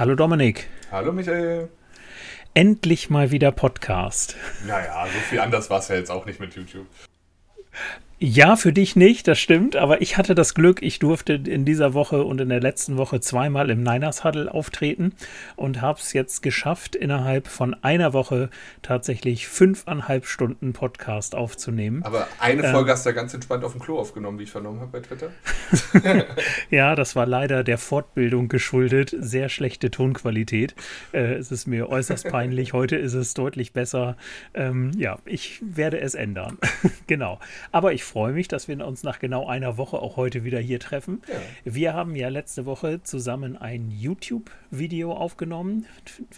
Hallo Dominik. Hallo Michael. Endlich mal wieder Podcast. Naja, so viel anders war es ja jetzt auch nicht mit YouTube. Ja, für dich nicht, das stimmt, aber ich hatte das Glück, ich durfte in dieser Woche und in der letzten Woche zweimal im Niners Huddle auftreten und habe es jetzt geschafft, innerhalb von einer Woche tatsächlich 5,5 Stunden Podcast aufzunehmen. Aber eine Folge hast du ja ganz entspannt auf dem Klo aufgenommen, wie ich vernommen habe bei Twitter. Ja, das war leider der Fortbildung geschuldet, sehr schlechte Tonqualität. Es ist mir äußerst peinlich, heute ist es deutlich besser. Ja, ich werde es ändern, genau. Aber ich freue mich, dass wir uns nach genau einer Woche auch heute wieder hier treffen. Ja. Wir haben ja letzte Woche zusammen ein YouTube-Video aufgenommen.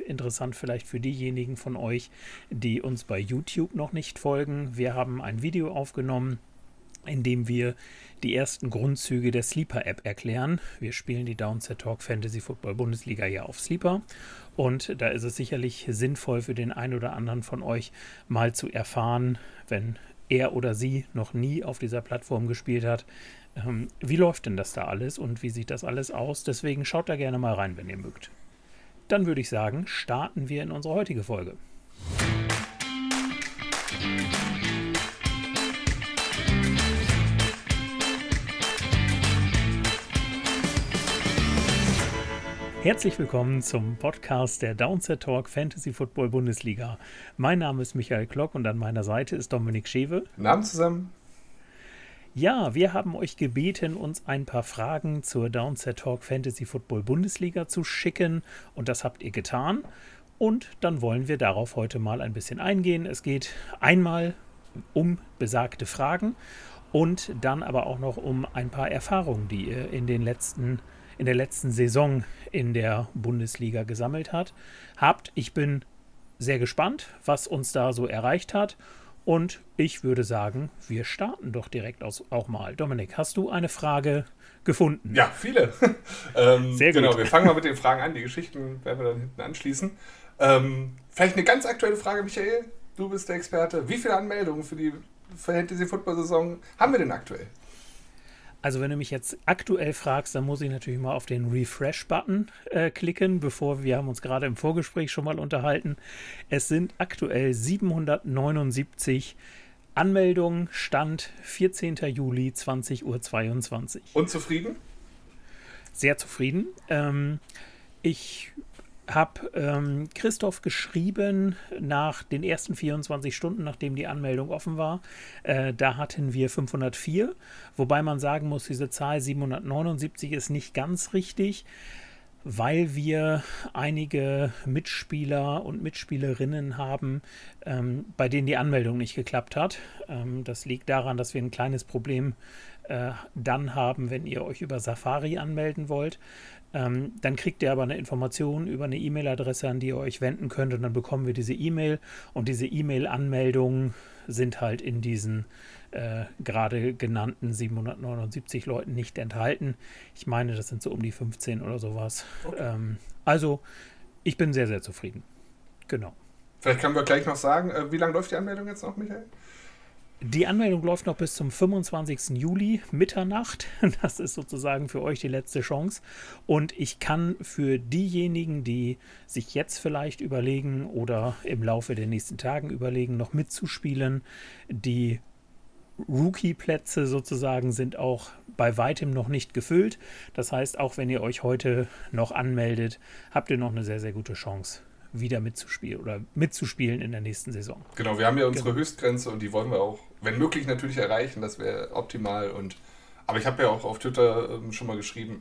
Interessant vielleicht für diejenigen von euch, die uns bei YouTube noch nicht folgen. Wir haben ein Video aufgenommen, in dem wir die ersten Grundzüge der Sleeper-App erklären. Wir spielen die Downset Talk Fantasy Football Bundesliga ja auf Sleeper. Und da ist es sicherlich sinnvoll für den einen oder anderen von euch mal zu erfahren, wenn er oder sie noch nie auf dieser Plattform gespielt hat. Wie läuft denn das da alles und wie sieht das alles aus? Deswegen schaut da gerne mal rein, wenn ihr mögt. Dann würde ich sagen, starten wir in unsere heutige Folge. Herzlich willkommen zum Podcast der Downset Talk Fantasy Football Bundesliga. Mein Name ist Michael Klock und an meiner Seite ist Dominik Schewe. Guten Abend zusammen. Ja, wir haben euch gebeten, uns ein paar Fragen zur Downset Talk Fantasy Football Bundesliga zu schicken und das habt ihr getan. Und dann wollen wir darauf heute mal ein bisschen eingehen. Es geht einmal um besagte Fragen und dann aber auch noch um ein paar Erfahrungen, die ihr in der letzten Saison in der Bundesliga gesammelt habt. Ich bin sehr gespannt, was uns da so erreicht hat. Und ich würde sagen, wir starten doch direkt auch mal. Dominik, hast du eine Frage gefunden? Ja, viele. Sehr gut. Genau, wir fangen mal mit den Fragen an. Die Geschichten werden wir dann hinten anschließen. Vielleicht eine ganz aktuelle Frage, Michael. Du bist der Experte. Wie viele Anmeldungen für die Fantasy-Football-Saison haben wir denn aktuell? Also wenn du mich jetzt aktuell fragst, dann muss ich natürlich mal auf den Refresh-Button klicken, wir haben uns gerade im Vorgespräch schon mal unterhalten. Es sind aktuell 779 Anmeldungen, Stand 14. Juli 20.22 Uhr. Und zufrieden? Sehr zufrieden. Ich habe Christoph geschrieben nach den ersten 24 Stunden, nachdem die Anmeldung offen war. Da hatten wir 504, wobei man sagen muss, diese Zahl 779 ist nicht ganz richtig, weil wir einige Mitspieler und Mitspielerinnen haben, bei denen die Anmeldung nicht geklappt hat. Das liegt daran, dass wir ein kleines Problem dann haben, wenn ihr euch über Safari anmelden wollt. Dann kriegt ihr aber eine Information über eine E-Mail-Adresse, an die ihr euch wenden könnt und dann bekommen wir diese E-Mail und diese E-Mail-Anmeldungen sind halt in diesen gerade genannten 779 Leuten nicht enthalten. Ich meine, das sind so um die 15 oder sowas. Okay. Also ich bin sehr, sehr zufrieden. Genau. Vielleicht können wir gleich noch sagen, wie lange läuft die Anmeldung jetzt noch, Michael? Die Anmeldung läuft noch bis zum 25. Juli, Mitternacht. Das ist sozusagen für euch die letzte Chance. Und ich kann für diejenigen, die sich jetzt vielleicht überlegen oder im Laufe der nächsten Tagen überlegen, noch mitzuspielen, die Rookie-Plätze sozusagen sind auch bei weitem noch nicht gefüllt. Das heißt, auch wenn ihr euch heute noch anmeldet, habt ihr noch eine sehr, sehr gute Chance, wieder mitzuspielen in der nächsten Saison. Genau, wir haben ja unsere Höchstgrenze und die wollen wir auch, wenn möglich, natürlich erreichen. Das wäre optimal. Aber ich habe ja auch auf Twitter schon mal geschrieben,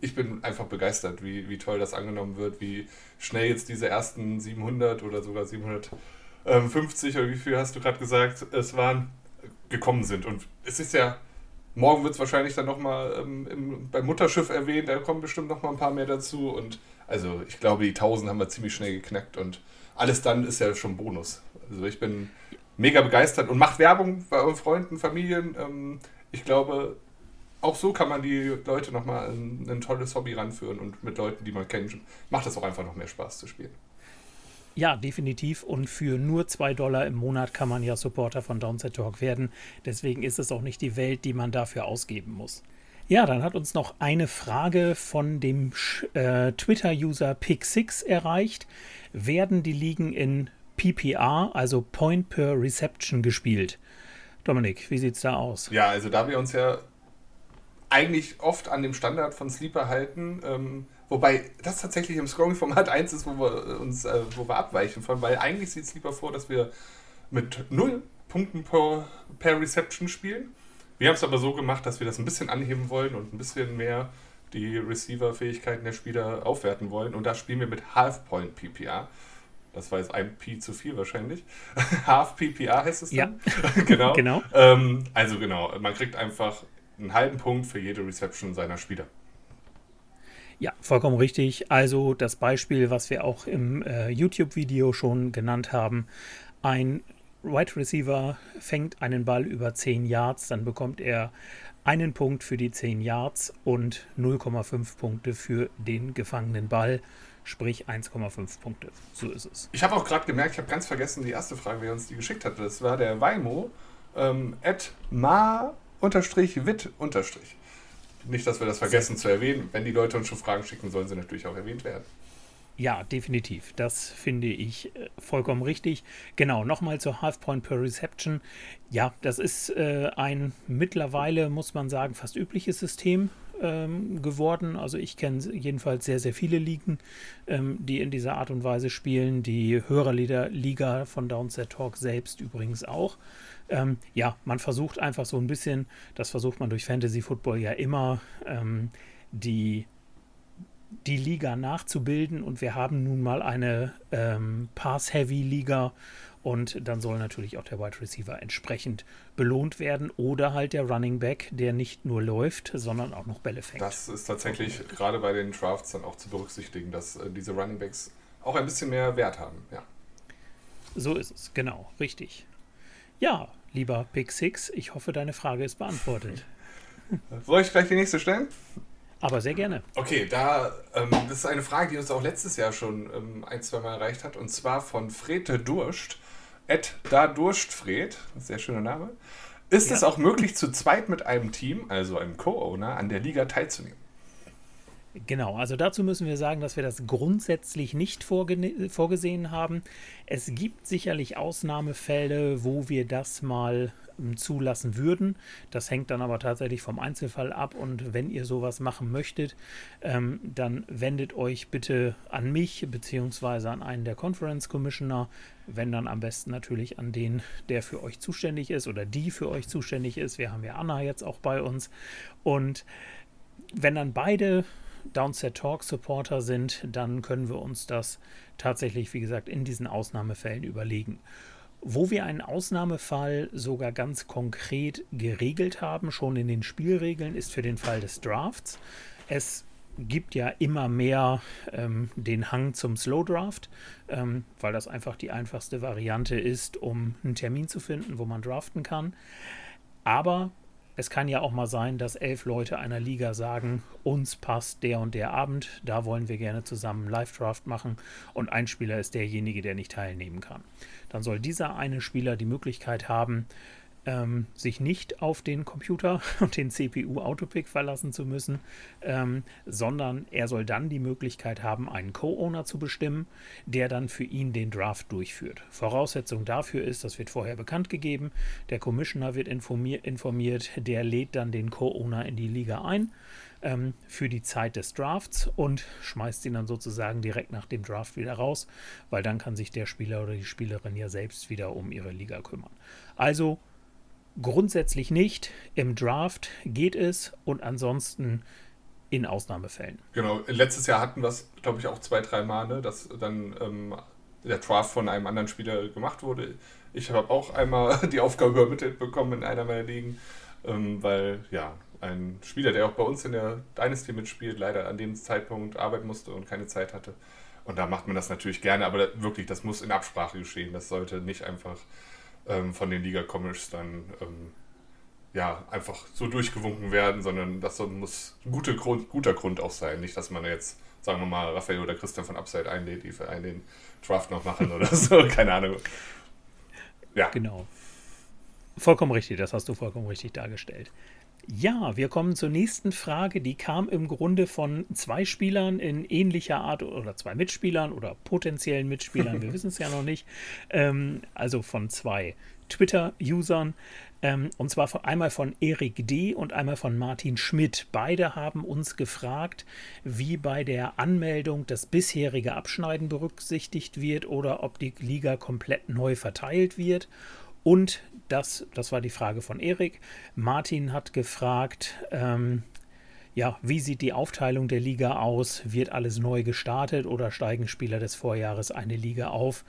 ich bin einfach begeistert, wie toll das angenommen wird, wie schnell jetzt diese ersten 700 oder sogar 750 oder wie viel hast du gerade gesagt, es waren, gekommen sind. Und es ist ja, morgen wird es wahrscheinlich dann nochmal beim Mutterschiff erwähnt, da kommen bestimmt nochmal ein paar mehr dazu und also ich glaube, die 1000 haben wir ziemlich schnell geknackt und alles dann ist ja schon Bonus. Also ich bin mega begeistert und macht Werbung bei euren Freunden, Familien. Ich glaube, auch so kann man die Leute nochmal in ein tolles Hobby ranführen und mit Leuten, die man kennt, macht das auch einfach noch mehr Spaß zu spielen. Ja, definitiv. Und für nur $2 im Monat kann man ja Supporter von Downset Talk werden. Deswegen ist es auch nicht die Welt, die man dafür ausgeben muss. Ja, dann hat uns noch eine Frage von dem Twitter-User Pick6 erreicht. Werden die Ligen in PPR, also Point per Reception, gespielt? Dominik, wie sieht's da aus? Ja, also da wir uns ja eigentlich oft an dem Standard von Sleeper halten, wobei das tatsächlich im Scoring-Format 1 ist, wo wir abweichen von, weil eigentlich sieht Sleeper vor, dass wir mit 0 Punkten per Reception spielen. Wir haben es aber so gemacht, dass wir das ein bisschen anheben wollen und ein bisschen mehr die Receiver-Fähigkeiten der Spieler aufwerten wollen. Und da spielen wir mit Half-Point-PPR. Das war jetzt ein P zu viel wahrscheinlich. Half-PPR heißt es dann? Ja, genau. Also genau, man kriegt einfach einen halben Punkt für jede Reception seiner Spieler. Ja, vollkommen richtig. Also das Beispiel, was wir auch im YouTube-Video schon genannt haben, ein Wide Receiver fängt einen Ball über 10 Yards, dann bekommt er einen Punkt für die 10 Yards und 0,5 Punkte für den gefangenen Ball, sprich 1,5 Punkte. So ist es. Ich habe auch gerade gemerkt, ich habe ganz vergessen, die erste Frage, wer uns die geschickt hatte. Das war der Weimo, @ma_wit_. Nicht, dass wir das vergessen zu erwähnen. Wenn die Leute uns schon Fragen schicken, sollen sie natürlich auch erwähnt werden. Ja, definitiv. Das finde ich vollkommen richtig. Genau, nochmal zur Half-Point per Reception. Ja, das ist ein mittlerweile, muss man sagen, fast übliches System geworden. Also ich kenne jedenfalls sehr, sehr viele Ligen, die in dieser Art und Weise spielen. Die Hörerliga von Downset Talk selbst übrigens auch. Ja, man versucht einfach so ein bisschen, das versucht man durch Fantasy Football ja immer, die Liga nachzubilden, und wir haben nun mal eine Pass-Heavy-Liga, und dann soll natürlich auch der Wide Receiver entsprechend belohnt werden oder halt der Running Back, der nicht nur läuft, sondern auch noch Bälle fängt. Das ist tatsächlich gerade bei den Drafts dann auch zu berücksichtigen, dass diese Running Backs auch ein bisschen mehr Wert haben. Ja. So ist es, genau, richtig. Ja, lieber Pick6, ich hoffe, deine Frage ist beantwortet. Soll ich gleich die nächste stellen? Aber sehr gerne. Okay, das ist eine Frage, die uns auch letztes Jahr schon ein, zwei Mal erreicht hat. Und zwar von Frete Durst. @dadurstfred, sehr schöner Name. Ist es auch möglich, zu zweit mit einem Team, also einem Co-Owner, an der Liga teilzunehmen? Genau, also dazu müssen wir sagen, dass wir das grundsätzlich nicht vorgesehen haben. Es gibt sicherlich Ausnahmefälle, wo wir das mal zulassen würden. Das hängt dann aber tatsächlich vom Einzelfall ab, und wenn ihr sowas machen möchtet, dann wendet euch bitte an mich beziehungsweise an einen der Conference Commissioner, wenn dann am besten natürlich an den, der für euch zuständig ist oder die für euch zuständig ist. Wir haben ja Anna jetzt auch bei uns, und wenn dann beide Downset Talk Supporter sind, dann können wir uns das tatsächlich, wie gesagt, in diesen Ausnahmefällen überlegen. Wo wir einen Ausnahmefall sogar ganz konkret geregelt haben, schon in den Spielregeln, ist für den Fall des Drafts. Es gibt ja immer mehr den Hang zum Slow Draft, weil das einfach die einfachste Variante ist, um einen Termin zu finden, wo man draften kann. Aber es kann ja auch mal sein, dass 11 Leute einer Liga sagen, uns passt der und der Abend, da wollen wir gerne zusammen einen Live-Draft machen, und ein Spieler ist derjenige, der nicht teilnehmen kann. Dann soll dieser eine Spieler die Möglichkeit haben, sich nicht auf den Computer und den CPU-Autopick verlassen zu müssen, sondern er soll dann die Möglichkeit haben, einen Co-Owner zu bestimmen, der dann für ihn den Draft durchführt. Voraussetzung dafür ist, das wird vorher bekannt gegeben, der Commissioner wird informiert, der lädt dann den Co-Owner in die Liga ein für die Zeit des Drafts und schmeißt ihn dann sozusagen direkt nach dem Draft wieder raus, weil dann kann sich der Spieler oder die Spielerin ja selbst wieder um ihre Liga kümmern. Also grundsätzlich nicht. Im Draft geht es, und ansonsten in Ausnahmefällen. Genau, letztes Jahr hatten wir es, glaube ich, auch 2-3 Mal, ne, dass dann der Draft von einem anderen Spieler gemacht wurde. Ich habe auch einmal die Aufgabe übermittelt bekommen in einer meiner Ligen, weil ja ein Spieler, der auch bei uns in der Dynasty mitspielt, leider an dem Zeitpunkt arbeiten musste und keine Zeit hatte. Und da macht man das natürlich gerne, aber wirklich, das muss in Absprache geschehen. Das sollte nicht einfach von den Liga-Commerce dann einfach so durchgewunken werden, sondern das muss ein guter Grund auch sein. Nicht, dass man jetzt, sagen wir mal, Raphael oder Christian von Upside einlädt, die für einen den Draft noch machen oder so, keine Ahnung. Ja, genau. Vollkommen richtig, das hast du vollkommen richtig dargestellt. Ja, wir kommen zur nächsten Frage. Die kam im Grunde von zwei Spielern in ähnlicher Art oder zwei Mitspielern oder potenziellen Mitspielern. Wir wissen es ja noch nicht. Also von zwei Twitter-Usern. Und zwar einmal von Erik D. und einmal von Martin Schmidt. Beide haben uns gefragt, wie bei der Anmeldung das bisherige Abschneiden berücksichtigt wird oder ob die Liga komplett neu verteilt wird. Und das war die Frage von Erik. Martin hat gefragt, wie sieht die Aufteilung der Liga aus? Wird alles neu gestartet oder steigen Spieler des Vorjahres eine Liga auf?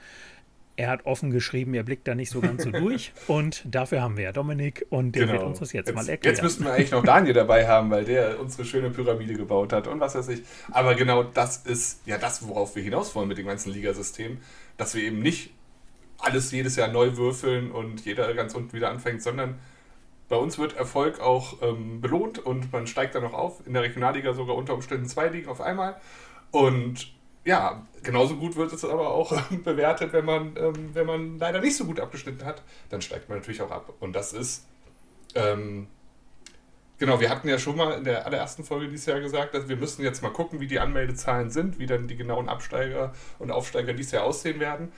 Er hat offen geschrieben, er blickt da nicht so ganz so durch. Und dafür haben wir ja Dominik und der wird uns das jetzt mal erklären. Jetzt müssten wir eigentlich noch Daniel dabei haben, weil der unsere schöne Pyramide gebaut hat und was weiß ich. Aber genau das ist ja das, worauf wir hinaus wollen mit dem ganzen Ligasystem, dass wir eben nicht alles jedes Jahr neu würfeln und jeder ganz unten wieder anfängt, sondern bei uns wird Erfolg auch belohnt und man steigt dann noch auf, in der Regionalliga sogar unter Umständen 2 Ligen auf einmal. Und ja, genauso gut wird es aber auch bewertet, wenn man leider nicht so gut abgeschnitten hat, dann steigt man natürlich auch ab. Und das ist, wir hatten ja schon mal in der allerersten Folge dieses Jahr gesagt, dass wir müssen jetzt mal gucken, wie die Anmeldezahlen sind, wie dann die genauen Absteiger und Aufsteiger dieses Jahr aussehen werden.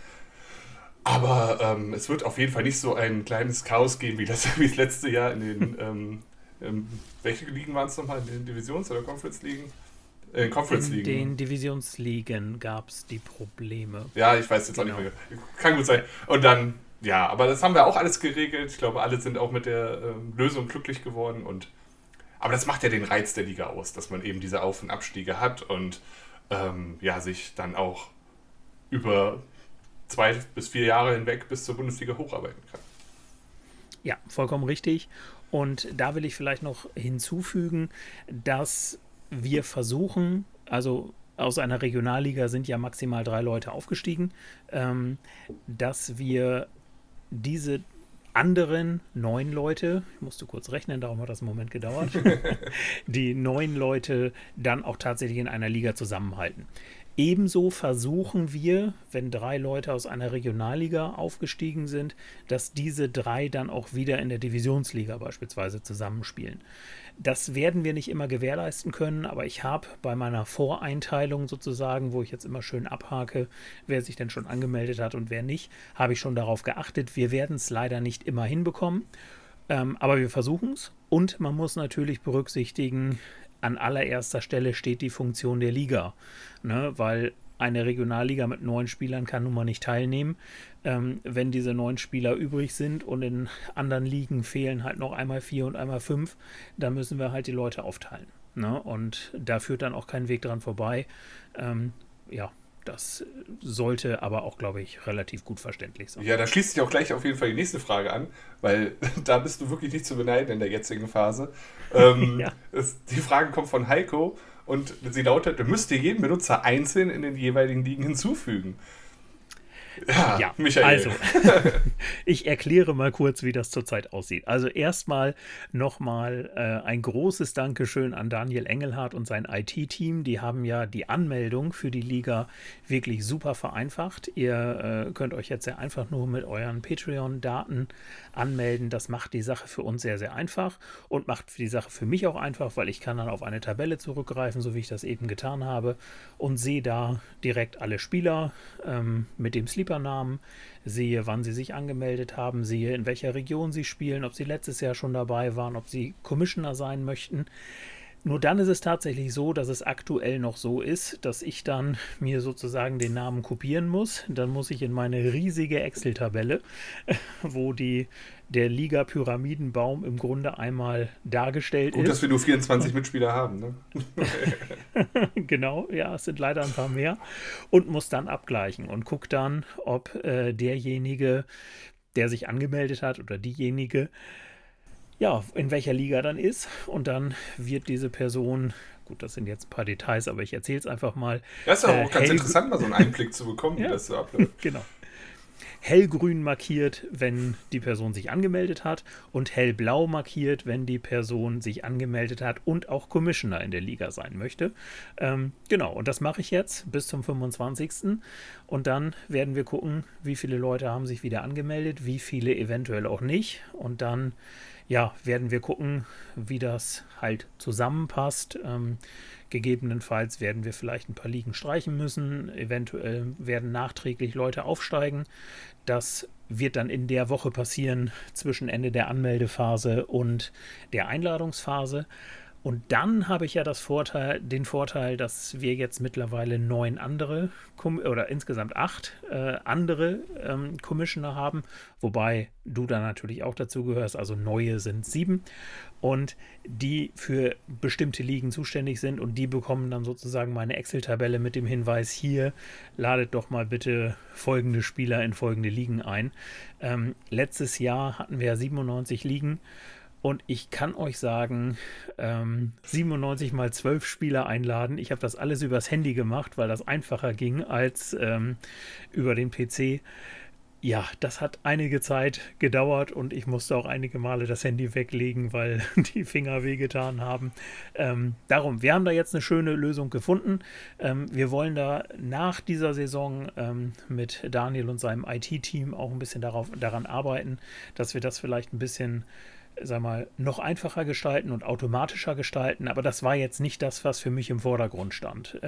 Aber es wird auf jeden Fall nicht so ein kleines Chaos geben, wie das letzte Jahr in den, welche Ligen waren es nochmal? In den Divisions- oder Conference-Ligen? Conference-Ligen. In den Divisionsligen gab es die Probleme. Ja, ich weiß jetzt auch nicht mehr. Kann gut sein. Und dann, ja, aber das haben wir auch alles geregelt. Ich glaube, alle sind auch mit der Lösung glücklich geworden. Aber das macht ja den Reiz der Liga aus, dass man eben diese Auf- und Abstiege hat und sich dann auch über 2 bis 4 Jahre hinweg bis zur Bundesliga hocharbeiten kann. Ja, vollkommen richtig. Und da will ich vielleicht noch hinzufügen, dass wir versuchen, also aus einer Regionalliga sind ja maximal 3 Leute aufgestiegen, dass wir diese anderen 9 Leute, ich musste kurz rechnen, darum hat das einen Moment gedauert, die 9 Leute dann auch tatsächlich in einer Liga zusammenhalten. Ebenso versuchen wir, wenn 3 Leute aus einer Regionalliga aufgestiegen sind, dass diese 3 dann auch wieder in der Divisionsliga beispielsweise zusammenspielen. Das werden wir nicht immer gewährleisten können, aber ich habe bei meiner Voreinteilung sozusagen, wo ich jetzt immer schön abhake, wer sich denn schon angemeldet hat und wer nicht, habe ich schon darauf geachtet. Wir werden es leider nicht immer hinbekommen, aber wir versuchen es. Und man muss natürlich berücksichtigen, an allererster Stelle steht die Funktion der Liga, ne? Weil eine Regionalliga mit 9 Spielern kann nun mal nicht teilnehmen. Wenn diese 9 Spieler übrig sind und in anderen Ligen fehlen halt noch einmal 4 und einmal 5, dann müssen wir halt die Leute aufteilen, ne? Und da führt dann auch kein Weg dran vorbei. Das sollte aber auch, glaube ich, relativ gut verständlich sein. Ja, da schließt sich auch gleich auf jeden Fall die nächste Frage an, weil da bist du wirklich nicht zu beneiden in der jetzigen Phase. Ja. Die Frage kommt von Heiko und sie lautet, müsst ihr jeden Benutzer einzeln in den jeweiligen Ligen hinzufügen? Ja, Michael. Also, ich erkläre mal kurz, wie das zurzeit aussieht. Also erstmal nochmal ein großes Dankeschön an Daniel Engelhardt und sein IT-Team. Die haben ja die Anmeldung für die Liga wirklich super vereinfacht. Ihr könnt euch jetzt sehr einfach nur mit euren Patreon-Daten anmelden. Das macht die Sache für uns sehr, sehr einfach und macht die Sache für mich auch einfach, weil ich kann dann auf eine Tabelle zurückgreifen, so wie ich das eben getan habe, und sehe da direkt alle Spieler mit dem Sleeper-Namen, sehe, wann sie sich angemeldet haben, sehe, in welcher Region sie spielen, ob sie letztes Jahr schon dabei waren, ob sie Commissioner sein möchten. Nur dann ist es tatsächlich so, dass es aktuell noch so ist, dass ich dann mir sozusagen den Namen kopieren muss. Dann muss ich in meine riesige Excel-Tabelle, wo der Liga-Pyramidenbaum im Grunde einmal dargestellt ist. Gut, dass wir nur 24 Mitspieler haben, ne? Genau, ja, es sind leider ein paar mehr. Und muss dann abgleichen und gucke dann, ob derjenige, der sich angemeldet hat oder diejenige, ja, in welcher Liga dann ist, und dann wird diese Person, gut, das sind jetzt ein paar Details, aber ich erzähle es einfach mal. Das ist auch ganz interessant, mal so einen Einblick zu bekommen, wie das so abläuft. Genau. Hellgrün markiert, wenn die Person sich angemeldet hat, und hellblau markiert, wenn die Person sich angemeldet hat und auch Commissioner in der Liga sein möchte. Und das mache ich jetzt bis zum 25. Und dann werden wir gucken, wie viele Leute haben sich wieder angemeldet, wie viele eventuell auch nicht. Und dann ja, werden wir gucken, wie das halt zusammenpasst. Gegebenenfalls werden wir vielleicht ein paar Ligen streichen müssen. Eventuell werden nachträglich Leute aufsteigen. Das wird dann in der Woche passieren zwischen Ende der Anmeldephase und der Einladungsphase. Und dann habe ich ja den Vorteil, dass wir jetzt mittlerweile 9 andere oder insgesamt 8 andere Commissioner haben, wobei du da natürlich auch dazu gehörst, also neue sind 7 und die für bestimmte Ligen zuständig sind und die bekommen dann sozusagen meine Excel-Tabelle mit dem Hinweis, hier ladet doch mal bitte folgende Spieler in folgende Ligen ein. Letztes Jahr hatten wir 97 Ligen. Und ich kann euch sagen, 97 mal 12 Spieler einladen. Ich habe das alles übers Handy gemacht, weil das einfacher ging als über den PC. Ja, das hat einige Zeit gedauert und ich musste auch einige Male das Handy weglegen, weil die Finger wehgetan haben. Darum, wir haben da jetzt eine schöne Lösung gefunden. Wir wollen da nach dieser Saison mit Daniel und seinem IT-Team auch ein bisschen daran arbeiten, dass wir das vielleicht ein bisschen noch einfacher gestalten und automatischer gestalten, aber das war jetzt nicht das, was für mich im Vordergrund stand.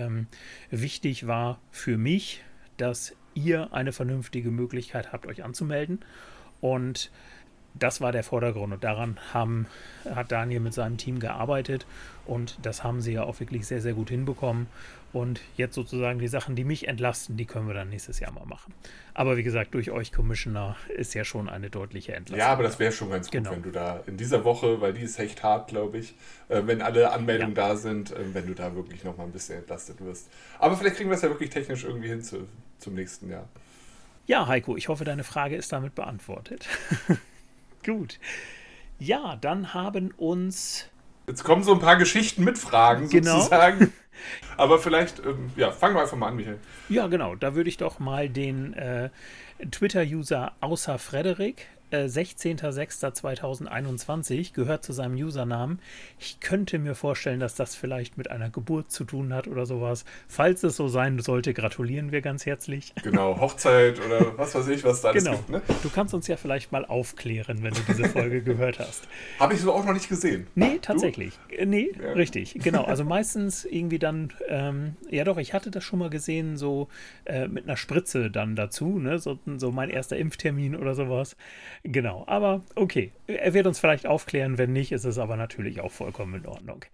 Wichtig war für mich, dass ihr eine vernünftige Möglichkeit habt, euch anzumelden, und das war der Vordergrund und daran hat Daniel mit seinem Team gearbeitet und das haben sie ja auch wirklich sehr, sehr gut hinbekommen. Und jetzt sozusagen die Sachen, die mich entlasten, die können wir dann nächstes Jahr mal machen. Aber wie gesagt, durch euch Commissioner ist ja schon eine deutliche Entlastung. Ja, aber das wäre schon ganz gut, genau, wenn du da in dieser Woche, weil die ist echt hart, glaube ich, wenn alle Anmeldungen da sind, wenn du da wirklich nochmal ein bisschen entlastet wirst. Aber vielleicht kriegen wir es ja wirklich technisch irgendwie hin zum nächsten Jahr. Ja, Heiko, ich hoffe, deine Frage ist damit beantwortet. Gut. Ja, dann haben uns... Jetzt kommen so ein paar Geschichten mit Fragen, genau, sozusagen. Aber vielleicht, fangen wir einfach mal an, Michael. Ja, genau. Da würde ich doch mal den Twitter-User Außer Frederik, 16.06.2021, gehört zu seinem Usernamen. Ich könnte mir vorstellen, dass das vielleicht mit einer Geburt zu tun hat oder sowas. Falls es so sein sollte, gratulieren wir ganz herzlich. Genau, Hochzeit oder was weiß ich, was da alles gibt. Ne? Du kannst uns ja vielleicht mal aufklären, wenn du diese Folge gehört hast. Habe ich so auch noch nicht gesehen. Nee, tatsächlich. Du? Nee, ja, richtig. Genau, also meistens irgendwie dann, ich hatte das schon mal gesehen, so mit einer Spritze dann dazu, ne? So mein erster Impftermin oder sowas. Genau, aber okay, er wird uns vielleicht aufklären, wenn nicht, ist es aber natürlich auch vollkommen in Ordnung.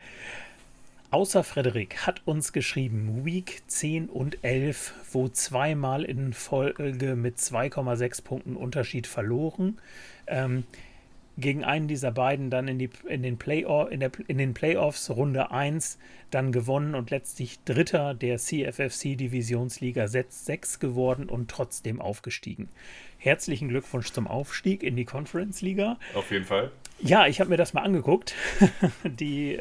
Außer Frederik hat uns geschrieben, Week 10 und 11, wo zweimal in Folge mit 2,6 Punkten Unterschied verloren. Gegen einen dieser beiden dann in den Playoffs Runde 1 dann gewonnen und letztlich Dritter der CFFC Divisionsliga Z6 geworden und trotzdem aufgestiegen. Herzlichen Glückwunsch zum Aufstieg in die Conference-Liga. Auf jeden Fall. Ja, ich habe mir das mal angeguckt. Die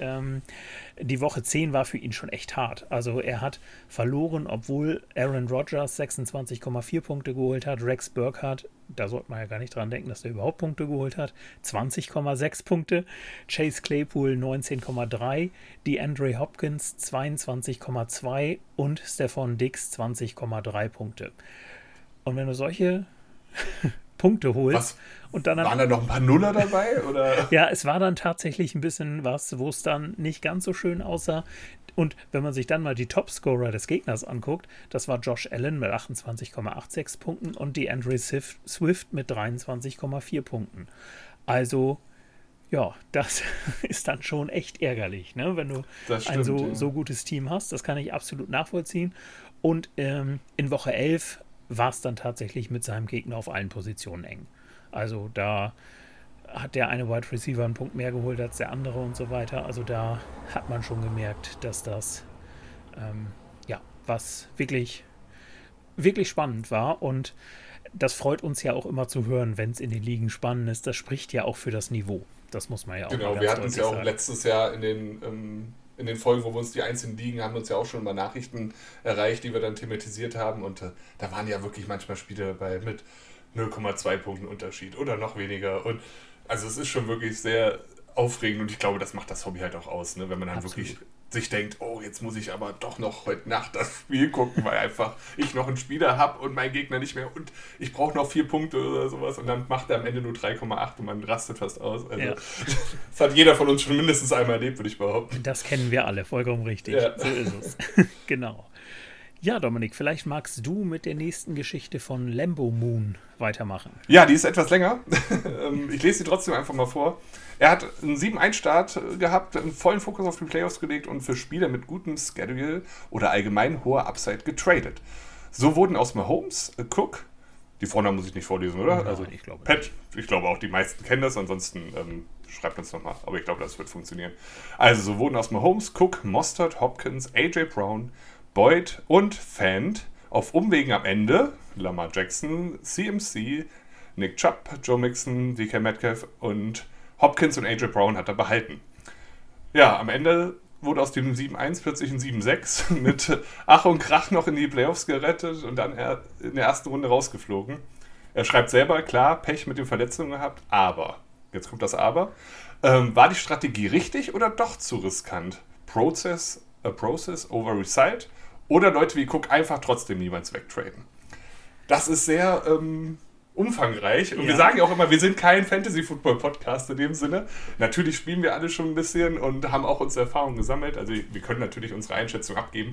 Woche 10 war für ihn schon echt hart. Also er hat verloren, obwohl Aaron Rodgers 26,4 Punkte geholt hat, Rex Burkhardt, da sollte man ja gar nicht dran denken, dass er überhaupt Punkte geholt hat, 20,6 Punkte, Chase Claypool 19,3, DeAndre Hopkins 22,2 und Stephon Diggs 20,3 Punkte. Und wenn du solche Punkte holst. Und dann waren da noch ein paar Nuller dabei? Oder? Ja, es war dann tatsächlich ein bisschen was, wo es dann nicht ganz so schön aussah. Und wenn man sich dann mal die Topscorer des Gegners anguckt, das war Josh Allen mit 28,86 Punkten und DeAndre Swift mit 23,4 Punkten. Also, ja, das ist dann schon echt ärgerlich, ne? Wenn du ein so gutes Team hast. Das kann ich absolut nachvollziehen. Und in Woche 11 war es dann tatsächlich mit seinem Gegner auf allen Positionen eng. Also da hat der eine Wide Receiver einen Punkt mehr geholt als der andere und so weiter. Also da hat man schon gemerkt, dass das was wirklich, wirklich spannend war. Und das freut uns ja auch immer zu hören, wenn es in den Ligen spannend ist. Das spricht ja auch für das Niveau. Das muss man ja auch sagen. Genau, wir hatten es ja auch letztes Jahr in den Folgen, wo wir uns die einzelnen Ligen, haben uns ja auch schon mal Nachrichten erreicht, die wir dann thematisiert haben. Und da waren ja wirklich manchmal Spiele dabei mit 0,2 Punkten Unterschied oder noch weniger. Und also es ist schon wirklich sehr aufregend und ich glaube, das macht das Hobby halt auch aus, ne? Wenn man dann wirklich sich denkt, oh, jetzt muss ich aber doch noch heute Nacht das Spiel gucken, weil einfach ich noch einen Spieler habe und mein Gegner nicht mehr und ich brauche noch 4 Punkte oder sowas und dann macht er am Ende nur 3,8 und man rastet fast aus. Also, ja. Das hat jeder von uns schon mindestens einmal erlebt, würde ich behaupten. Das kennen wir alle, vollkommen richtig. Ja. So ist es. Genau. Ja, Dominik, vielleicht magst du mit der nächsten Geschichte von Lambo Moon weitermachen. Ja, die ist etwas länger. Ich lese sie trotzdem einfach mal vor. Er hat einen 7-1-Start gehabt, einen vollen Fokus auf die Playoffs gelegt und für Spieler mit gutem Schedule oder allgemein hoher Upside getradet. So wurden aus Mahomes, Cook, die Vornamen muss ich nicht vorlesen, oder? Ja, also ich glaube. Pat, ich glaube auch, die meisten kennen das, ansonsten schreibt uns nochmal. Aber ich glaube, das wird funktionieren. Also so wurden aus Mahomes, Cook, Mostert, Hopkins, AJ Brown, Boyd und Fant auf Umwegen am Ende, Lamar Jackson, CMC, Nick Chubb, Joe Mixon, DK Metcalf und Hopkins und AJ Brown hat er behalten. Ja, am Ende wurde aus dem 7-1 plötzlich ein 7-6 mit Ach und Krach noch in die Playoffs gerettet und dann in der ersten Runde rausgeflogen. Er schreibt selber, klar, Pech mit den Verletzungen gehabt, aber, jetzt kommt das Aber, war die Strategie richtig oder doch zu riskant? Process over Result oder Leute wie Cook einfach trotzdem niemals wegtraden. Das ist sehr umfangreich und ja. Wir sagen ja auch immer, wir sind kein Fantasy-Football-Podcast in dem Sinne. Natürlich spielen wir alle schon ein bisschen und haben auch unsere Erfahrungen gesammelt. Also wir können natürlich unsere Einschätzung abgeben,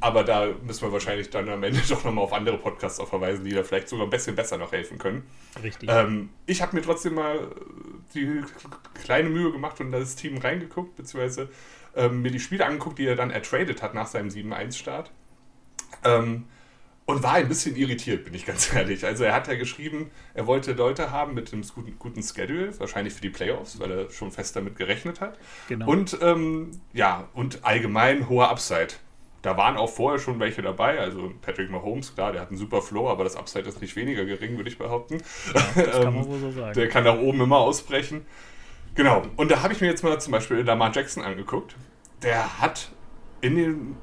aber da müssen wir wahrscheinlich dann am Ende doch nochmal auf andere Podcasts auch verweisen, die da vielleicht sogar ein bisschen besser noch helfen können. Richtig. Ich habe mir trotzdem mal die kleine Mühe gemacht und das Team reingeguckt, beziehungsweise mir die Spiele angeguckt, die er dann ertradet hat nach seinem 7-1-Start. Und war ein bisschen irritiert, bin ich ganz ehrlich. Also er hat ja geschrieben, er wollte Leute haben mit einem guten Schedule, wahrscheinlich für die Playoffs, weil er schon fest damit gerechnet hat. Genau. Und und allgemein hoher Upside. Da waren auch vorher schon welche dabei, also Patrick Mahomes, klar, der hat einen super Flow, aber das Upside ist nicht weniger gering, würde ich behaupten. Ja, das kann man wohl so sagen. Der kann nach oben immer ausbrechen. Genau, und da habe ich mir jetzt mal zum Beispiel Lamar Jackson angeguckt. Der hat in den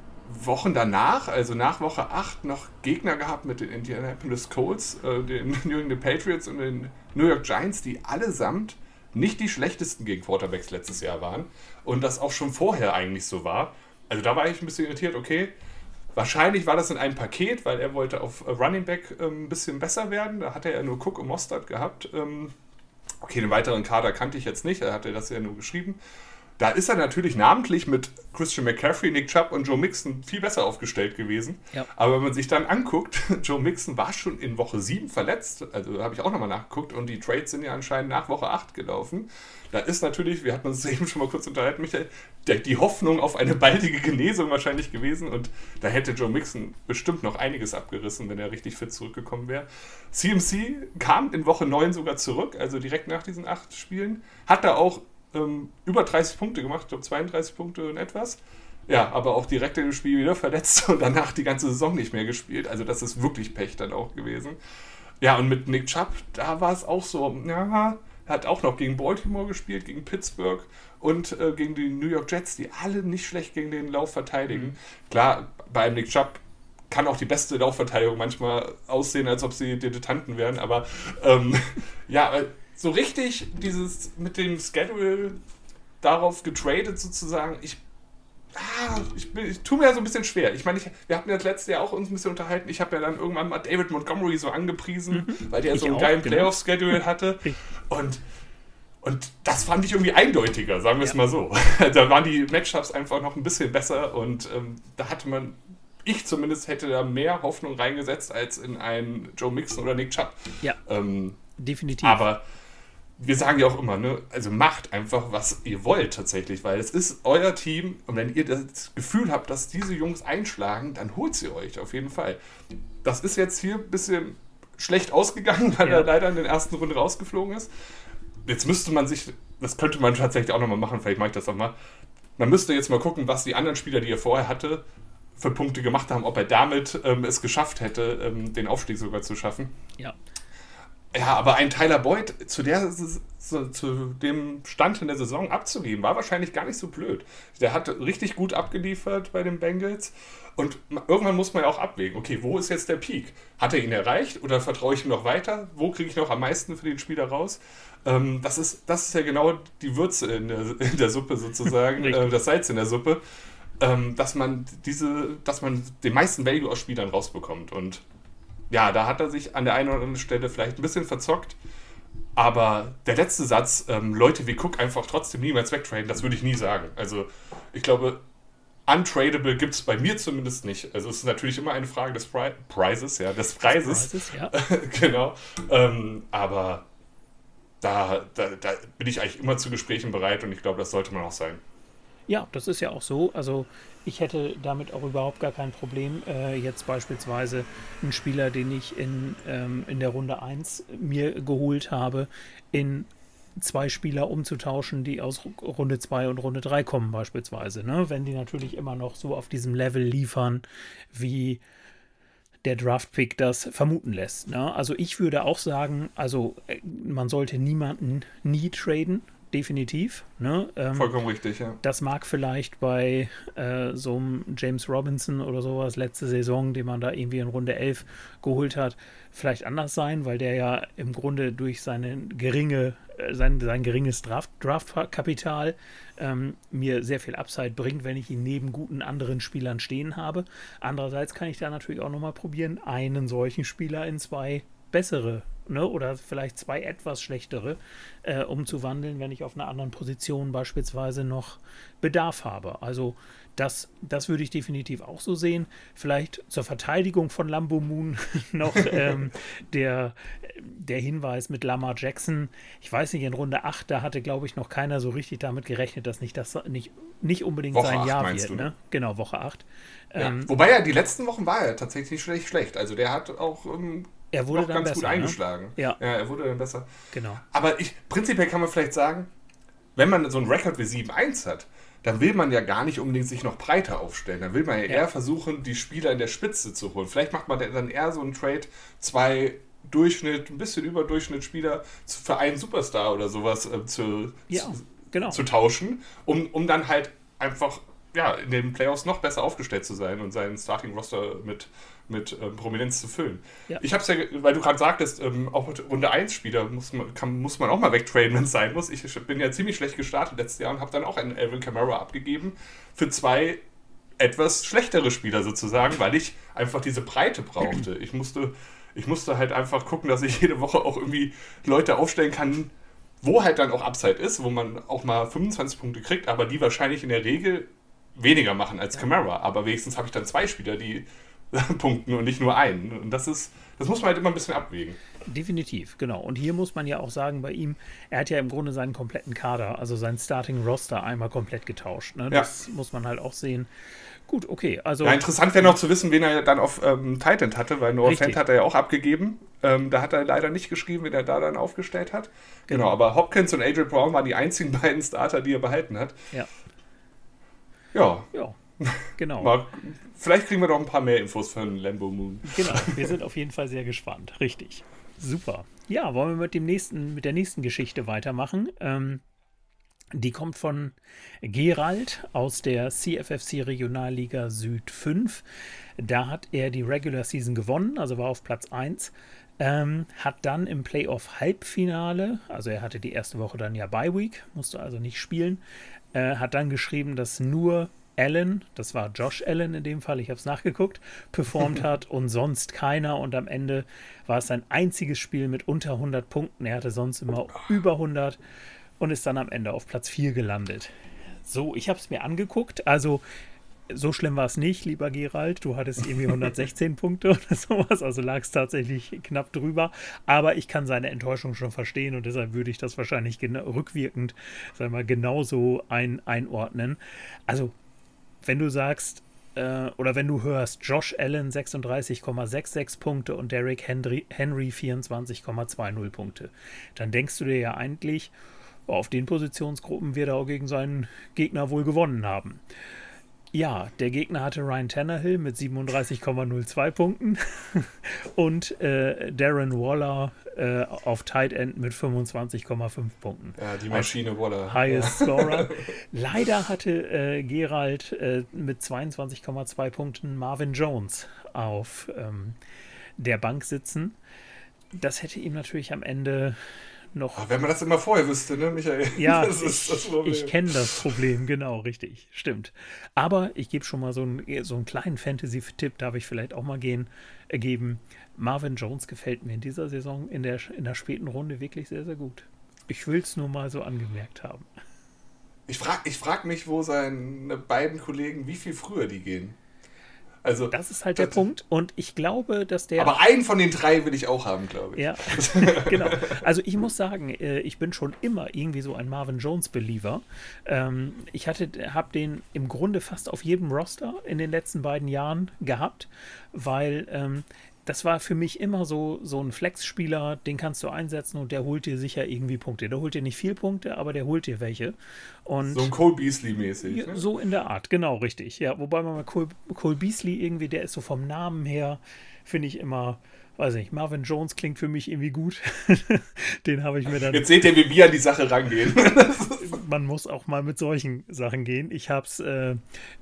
Wochen danach, also nach Woche 8, noch Gegner gehabt mit den Indianapolis Colts, den New England Patriots und den New York Giants, die allesamt nicht die schlechtesten gegen Quarterbacks letztes Jahr waren. Und das auch schon vorher eigentlich so war. Also da war ich ein bisschen irritiert, okay, wahrscheinlich war das in einem Paket, weil er wollte auf Running Back ein bisschen besser werden. Da hatte er nur Cook und Mostert gehabt. Okay, den weiteren Kader kannte ich jetzt nicht, da hat er das ja nur geschrieben. Da ist er natürlich namentlich mit Christian McCaffrey, Nick Chubb und Joe Mixon viel besser aufgestellt gewesen. Ja. Aber wenn man sich dann anguckt, Joe Mixon war schon in Woche 7 verletzt, also habe ich auch nochmal nachgeguckt und die Trades sind ja anscheinend nach Woche 8 gelaufen. Da ist natürlich, wir hatten uns eben schon mal kurz unterhalten, Michael, die Hoffnung auf eine baldige Genesung wahrscheinlich gewesen und da hätte Joe Mixon bestimmt noch einiges abgerissen, wenn er richtig fit zurückgekommen wäre. CMC kam in Woche 9 sogar zurück, also direkt nach diesen 8 Spielen, hat da auch über 30 Punkte gemacht, ich glaube 32 Punkte und etwas. Ja, aber auch direkt in dem Spiel wieder verletzt und danach die ganze Saison nicht mehr gespielt. Also das ist wirklich Pech dann auch gewesen. Ja, und mit Nick Chubb, da war es auch so, ja, hat auch noch gegen Baltimore gespielt, gegen Pittsburgh und gegen die New York Jets, die alle nicht schlecht gegen den Lauf verteidigen. Mhm. Klar, bei einem Nick Chubb kann auch die beste Laufverteidigung manchmal aussehen, als ob sie Dilettanten wären, aber ja, so richtig dieses mit dem Schedule darauf getradet sozusagen, ich tue mir ja so ein bisschen schwer. Ich meine, wir hatten ja das letzte Jahr auch uns ein bisschen unterhalten. Ich habe ja dann irgendwann mal David Montgomery so angepriesen, weil der so einen geilen Playoff-Schedule hatte. Und das fand ich irgendwie eindeutiger, sagen wir es mal so. Da waren die Matchups einfach noch ein bisschen besser und da hatte man, ich zumindest hätte da mehr Hoffnung reingesetzt als in einen Joe Mixon oder Nick Chubb. Ja, definitiv. Aber wir sagen ja auch immer, ne, also macht einfach, was ihr wollt tatsächlich, weil es ist euer Team und wenn ihr das Gefühl habt, dass diese Jungs einschlagen, dann holt sie euch auf jeden Fall. Das ist jetzt hier ein bisschen schlecht ausgegangen, weil er leider in der ersten Runde rausgeflogen ist. Jetzt müsste man sich, das könnte man tatsächlich auch nochmal machen, vielleicht mache ich das nochmal, man müsste jetzt mal gucken, was die anderen Spieler, die er vorher hatte, für Punkte gemacht haben, ob er damit es geschafft hätte, den Aufstieg sogar zu schaffen. Ja. Ja, aber einen Tyler Boyd zu dem Stand in der Saison abzugeben, war wahrscheinlich gar nicht so blöd. Der hat richtig gut abgeliefert bei den Bengals und irgendwann muss man ja auch abwägen, okay, wo ist jetzt der Peak? Hat er ihn erreicht oder vertraue ich ihm noch weiter? Wo kriege ich noch am meisten für den Spieler raus? Das ist ja genau die Würze in der Suppe sozusagen, das Salz in der Suppe. dass man den meisten Value aus Spielern rausbekommt. Und ja, da hat er sich an der einen oder anderen Stelle vielleicht ein bisschen verzockt. Aber der letzte Satz, Leute wie Cook einfach trotzdem niemals wegtraden, das würde ich nie sagen. Also ich glaube, untradable gibt es bei mir zumindest nicht. Also es ist natürlich immer eine Frage des Preises, ja, des Preises, ja. Genau. Aber da bin ich eigentlich immer zu Gesprächen bereit und ich glaube, das sollte man auch sein. Ja, das ist ja auch so. Also ich hätte damit auch überhaupt gar kein Problem, jetzt beispielsweise einen Spieler, den ich in der Runde 1 mir geholt habe, in zwei Spieler umzutauschen, die aus Runde 2 und Runde 3 kommen beispielsweise. Ne? Wenn die natürlich immer noch so auf diesem Level liefern, wie der Draft-Pick das vermuten lässt. Ne? Also ich würde auch sagen, also man sollte niemanden nie traden. Definitiv. Ne? Vollkommen richtig, ja. Das mag vielleicht bei so einem James Robinson oder sowas letzte Saison, den man da irgendwie in Runde 11 geholt hat, vielleicht anders sein, weil der ja im Grunde durch sein geringes Draftkapital mir sehr viel Upside bringt, wenn ich ihn neben guten anderen Spielern stehen habe. Andererseits kann ich da natürlich auch nochmal probieren, einen solchen Spieler in zwei bessere, ne, oder vielleicht zwei etwas schlechtere umzuwandeln, wenn ich auf einer anderen Position beispielsweise noch Bedarf habe. Also das würde ich definitiv auch so sehen. Vielleicht zur Verteidigung von Lambo Moon noch der Hinweis mit Lamar Jackson. Ich weiß nicht, in Runde 8, da hatte, glaube ich, noch keiner so richtig damit gerechnet, dass nicht unbedingt Woche sein 8 Jahr wird. Ne? Genau, Woche 8. Ja. Wobei ja, die letzten Wochen war er tatsächlich nicht schlecht. Also der hat auch... Er wurde dann ganz besser, gut eingeschlagen. Ne? Ja. Er wurde dann besser. Genau. Aber prinzipiell kann man vielleicht sagen, wenn man so einen Record wie 7-1 hat, dann will man ja gar nicht unbedingt sich noch breiter aufstellen. Dann will man ja eher versuchen, die Spieler in der Spitze zu holen. Vielleicht macht man dann eher so einen Trade, zwei Durchschnitt, ein bisschen Überdurchschnitt Spieler für einen Superstar oder sowas zu tauschen, um dann halt einfach in den Playoffs noch besser aufgestellt zu sein und seinen Starting-Roster mit Prominenz zu füllen. Ja. Ich habe es ja, weil du gerade sagtest, auch Runde 1-Spieler muss man auch mal wegtraden, wenn es sein muss. Ich bin ja ziemlich schlecht gestartet letztes Jahr und habe dann auch einen Alvin Kamara abgegeben für zwei etwas schlechtere Spieler sozusagen, weil ich einfach diese Breite brauchte. Ich musste halt einfach gucken, dass ich jede Woche auch irgendwie Leute aufstellen kann, wo halt dann auch Upside ist, wo man auch mal 25 Punkte kriegt, aber die wahrscheinlich in der Regel weniger machen als Kamara. Aber wenigstens habe ich dann zwei Spieler, die punkten und nicht nur einen. Und das muss man halt immer ein bisschen abwägen. Definitiv, genau. Und hier muss man ja auch sagen, bei ihm, er hat ja im Grunde seinen kompletten Kader, also seinen Starting-Roster einmal komplett getauscht. Ne? Das muss man halt auch sehen. Gut, okay. Also interessant wäre noch zu wissen, wen er dann auf Tight End hatte, weil Noah Fant hat er ja auch abgegeben. Da hat er leider nicht geschrieben, wen er da dann aufgestellt hat. Genau, aber Hopkins und AJ Brown waren die einzigen beiden Starter, die er behalten hat. Ja. Genau. Mal, vielleicht kriegen wir doch ein paar mehr Infos von Lambo Moon. Genau, wir sind auf jeden Fall sehr gespannt. Richtig. Super. Ja, wollen wir mit der nächsten Geschichte weitermachen? Die kommt von Gerald aus der CFFC Regionalliga Süd 5. Da hat er die Regular Season gewonnen, also war auf Platz 1. Hat dann im Playoff-Halbfinale, also er hatte die erste Woche dann ja Bye-Week, musste also nicht spielen, hat dann geschrieben, dass nur Allen, das war Josh Allen in dem Fall, ich habe es nachgeguckt, performt hat und sonst keiner. Und am Ende war es sein einziges Spiel mit unter 100 Punkten. Er hatte sonst immer über 100 und ist dann am Ende auf Platz 4 gelandet. So, ich habe es mir angeguckt. Also so schlimm war es nicht, lieber Gerald. Du hattest irgendwie 116 Punkte oder sowas, also lag es tatsächlich knapp drüber. Aber ich kann seine Enttäuschung schon verstehen und deshalb würde ich das wahrscheinlich rückwirkend, sagen wir mal, genauso einordnen. Also wenn du sagst, oder wenn du hörst, Josh Allen 36,66 Punkte und Derrick Henry 24,20 Punkte, dann denkst du dir ja eigentlich, auf den Positionsgruppen wird er auch gegen seinen Gegner wohl gewonnen haben. Ja, der Gegner hatte Ryan Tannehill mit 37,02 Punkten und Darren Waller auf Tight End mit 25,5 Punkten. Ja, die Maschine Waller. Highest Scorer. Leider hatte Gerald mit 22,2 Punkten Marvin Jones auf der Bank sitzen. Das hätte ihm natürlich am Ende noch... Aber wenn man das immer vorher wüsste, ne, Michael? Ja, das ist das Problem. Ich kenne das Problem, genau, richtig, stimmt. Aber ich gebe schon mal so einen kleinen Fantasy-Tipp, darf ich vielleicht auch mal geben. Marvin Jones gefällt mir in dieser Saison in der späten Runde wirklich sehr, sehr gut. Ich will es nur mal so angemerkt haben. Ich frag mich, wo seine beiden Kollegen, wie viel früher die gehen. Also, das ist halt der Punkt und ich glaube, dass der... Aber einen von den drei will ich auch haben, glaube ich. Ja, genau. Also ich muss sagen, ich bin schon immer irgendwie so ein Marvin Jones-Believer. Ich habe den im Grunde fast auf jedem Roster in den letzten beiden Jahren gehabt, weil... Das war für mich immer so ein Flex-Spieler, den kannst du einsetzen und der holt dir sicher irgendwie Punkte. Der holt dir nicht viel Punkte, aber der holt dir welche. Und so ein Cole Beasley-mäßig. Ne? So in der Art, genau, richtig. Ja, wobei man mal Cole Beasley irgendwie, der ist so vom Namen her, finde ich immer, weiß nicht, Marvin Jones klingt für mich irgendwie gut. Den habe ich mir dann... Jetzt seht ihr, wie wir an die Sache rangehen. Man muss auch mal mit solchen Sachen gehen. Ich habe es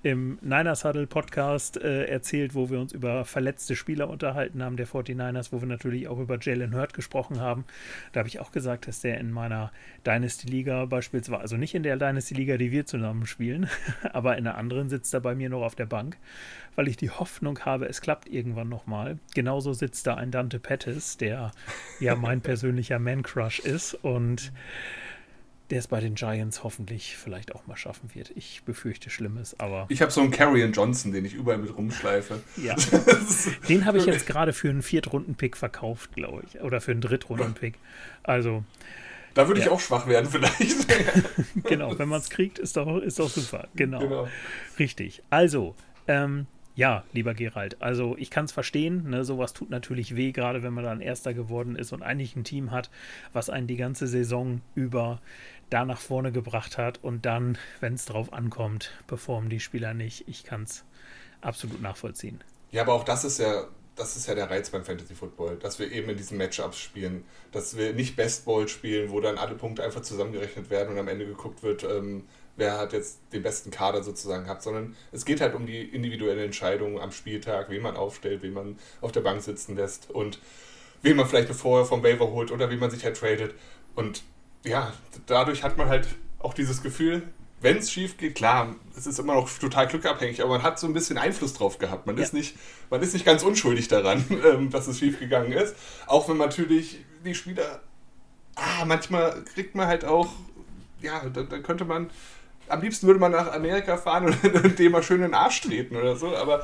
im Niners Huddle Podcast erzählt, wo wir uns über verletzte Spieler unterhalten haben, der 49ers, wo wir natürlich auch über Jalen Hurts gesprochen haben. Da habe ich auch gesagt, dass der in meiner Dynasty-Liga beispielsweise, also nicht in der Dynasty-Liga, die wir zusammen spielen, aber in einer anderen sitzt er bei mir noch auf der Bank, weil ich die Hoffnung habe, es klappt irgendwann nochmal. Genauso sitzt da ein Dante Pettis, der ja mein persönlicher Man-Crush ist und der es bei den Giants hoffentlich vielleicht auch mal schaffen wird. Ich befürchte Schlimmes, aber... Ich habe so einen Kerryon Johnson, den ich überall mit rumschleife. Ja, den habe ich jetzt gerade für einen Viertrunden-Pick verkauft, glaube ich. Oder für einen Drittrunden-Pick. Also... Da würde ich auch schwach werden vielleicht. Genau, wenn man es kriegt, ist doch super. Genau. Richtig. Also, ja, lieber Gerald, also ich kann es verstehen, ne, sowas tut natürlich weh, gerade wenn man dann Erster geworden ist und eigentlich ein Team hat, was einen die ganze Saison über da nach vorne gebracht hat und dann, wenn es drauf ankommt, performen die Spieler nicht. Ich kann es absolut nachvollziehen. Ja, aber auch das ist ja der Reiz beim Fantasy Football, dass wir eben in diesen Matchups spielen, dass wir nicht Best Ball spielen, wo dann alle Punkte einfach zusammengerechnet werden und am Ende geguckt wird, wer hat jetzt den besten Kader sozusagen gehabt, sondern es geht halt um die individuelle Entscheidung am Spieltag, wen man aufstellt, wen man auf der Bank sitzen lässt und wen man vielleicht vorher vom Waiver holt oder wen man sich halt tradet. Und ja, dadurch hat man halt auch dieses Gefühl, wenn es schief geht, klar, es ist immer noch total glückabhängig, aber man hat so ein bisschen Einfluss drauf gehabt. Man ist nicht ganz unschuldig daran, dass es schief gegangen ist. Auch wenn natürlich die Spieler, manchmal kriegt man halt auch, ja, dann könnte man... Am liebsten würde man nach Amerika fahren und dem mal schön in den Arsch treten oder so, aber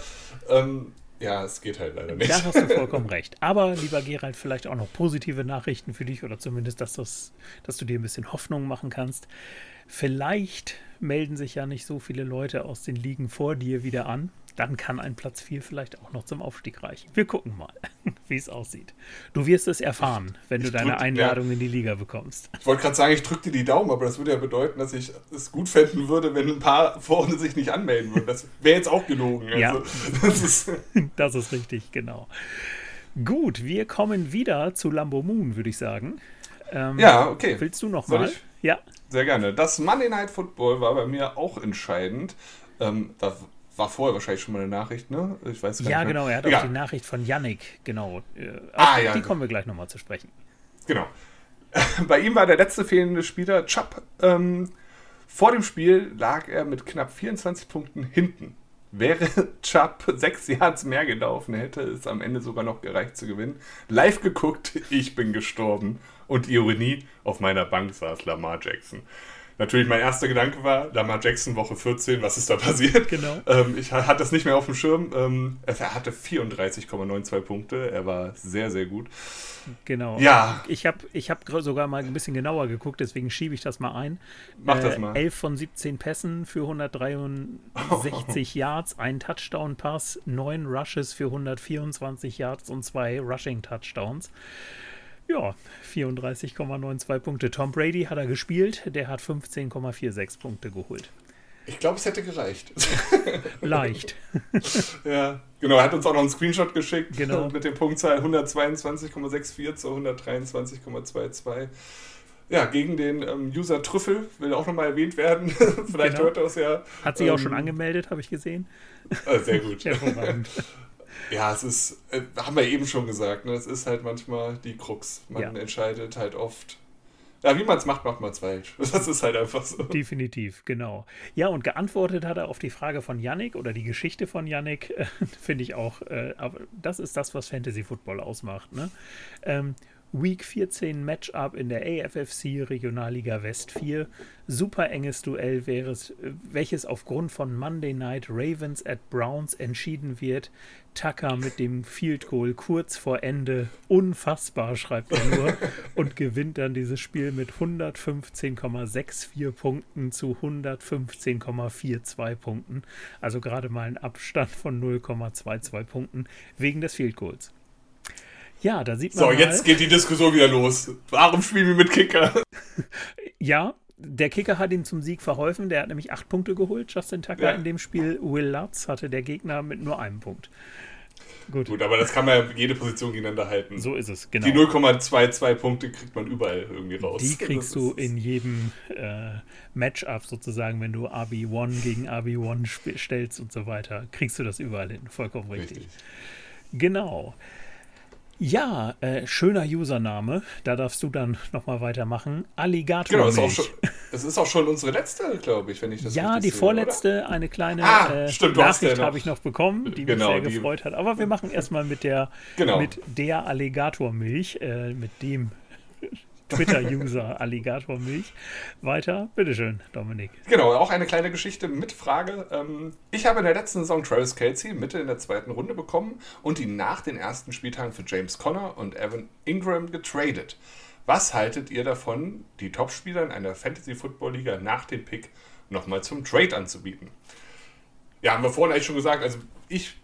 ja, es geht halt leider nicht. Da hast du vollkommen recht. Aber, lieber Gerald, vielleicht auch noch positive Nachrichten für dich oder zumindest, dass du dir ein bisschen Hoffnung machen kannst. Vielleicht melden sich ja nicht so viele Leute aus den Ligen vor dir wieder an. Dann kann ein Platz 4 vielleicht auch noch zum Aufstieg reichen. Wir gucken mal, wie es aussieht. Du wirst es erfahren, wenn du deine Einladung in die Liga bekommst. Ich wollte gerade sagen, ich drücke dir die Daumen, aber das würde ja bedeuten, dass ich es gut fänden würde, wenn ein paar vorne sich nicht anmelden würden. Das wäre jetzt auch gelogen. Ja, also, das ist richtig, genau. Gut, wir kommen wieder zu Lambo Moon, würde ich sagen. Ja, okay. Willst du noch mal? Ja. Sehr gerne. Das Monday Night Football war bei mir auch entscheidend. Da war vorher wahrscheinlich schon mal eine Nachricht, ne? Ich weiß gar nicht. Ja, genau, er hat auch die Nachricht von Yannick, genau. Die kommen wir gleich nochmal zu sprechen. Genau. Bei ihm war der letzte fehlende Spieler Chubb. Vor dem Spiel lag er mit knapp 24 Punkten hinten. Wäre Chubb 6 Yards mehr gelaufen, hätte es am Ende sogar noch gereicht zu gewinnen. Live geguckt, ich bin gestorben. Und Ironie, auf meiner Bank saß Lamar Jackson. Natürlich, mein erster Gedanke war, Lamar Jackson, Woche 14, was ist da passiert? Genau. Ich hatte das nicht mehr auf dem Schirm. Er hatte 34,92 Punkte. Er war sehr, sehr gut. Genau. Ja. Ich hab sogar mal ein bisschen genauer geguckt, deswegen schiebe ich das mal ein. Mach das mal. 11 von 17 Pässen für 163 Yards, ein Touchdown-Pass, 9 Rushes für 124 Yards und 2 Rushing-Touchdowns. Ja, 34,92 Punkte. Tom Brady hat er gespielt, der hat 15,46 Punkte geholt. Ich glaube, es hätte gereicht. Leicht. Ja, genau, er hat uns auch noch einen Screenshot geschickt, genau, mit der Punktzahl 122,64 zu 123,22. Ja, gegen den User Trüffel, will auch nochmal erwähnt werden. Vielleicht genau. Hört er es ja. Hat sich auch schon angemeldet, habe ich gesehen. Sehr gut. Hervorragend. Ja, es ist, haben wir eben schon gesagt, ne? Es ist halt manchmal die Krux. Man entscheidet halt oft Ja, wie man es macht, macht man es falsch. Das ist halt einfach so. Definitiv, genau. Ja, und geantwortet hat er auf die Frage von Yannick oder die Geschichte von Yannick, finde ich auch, aber das ist das, was Fantasy Football ausmacht, ne? Week 14 Matchup in der AFFC Regionalliga West 4. Super enges Duell wäre es, welches aufgrund von Monday Night Ravens at Browns entschieden wird. Tucker mit dem Field Goal kurz vor Ende. Unfassbar, schreibt er nur. Und gewinnt dann dieses Spiel mit 115,64 Punkten zu 115,42 Punkten. Also gerade mal ein Abstand von 0,22 Punkten wegen des Field Goals. Ja, da sieht man so, jetzt geht die Diskussion wieder los. Warum spielen wir mit Kicker? Ja, der Kicker hat ihm zum Sieg verholfen. Der hat nämlich 8 Punkte geholt, Justin Tucker, ja, in dem Spiel. Will Lutz hatte der Gegner mit nur einem Punkt. Gut, aber das kann man ja jede Position gegeneinander halten. So ist es, genau. Die 0,22 Punkte kriegt man überall irgendwie raus. Die kriegst du in jedem Matchup sozusagen, wenn du RB1 gegen RB1 stellst und so weiter, kriegst du das überall hin. Vollkommen richtig. Genau. Ja, schöner Username. Da darfst du dann nochmal weitermachen. Alligator. Genau, das ist auch schon unsere letzte, glaube ich, wenn ich das richtig sehe. Ja, die vorletzte, oder? Eine kleine stimmt, Nachricht habe ich noch bekommen, die mich sehr gefreut hat. Aber wir machen erstmal mit der Alligatormilch, mit dem Twitter-User Alligatormilch weiter. Bitteschön, Dominik. Genau, auch eine kleine Geschichte mit Frage. Ich habe in der letzten Saison Travis Kelce Mitte in der 2. Runde bekommen und ihn nach den ersten Spieltagen für James Conner und Evan Engram getradet. Was haltet ihr davon, die Topspieler in einer Fantasy-Football-Liga nach dem Pick nochmal zum Trade anzubieten? Ja, haben wir vorhin eigentlich schon gesagt, also ich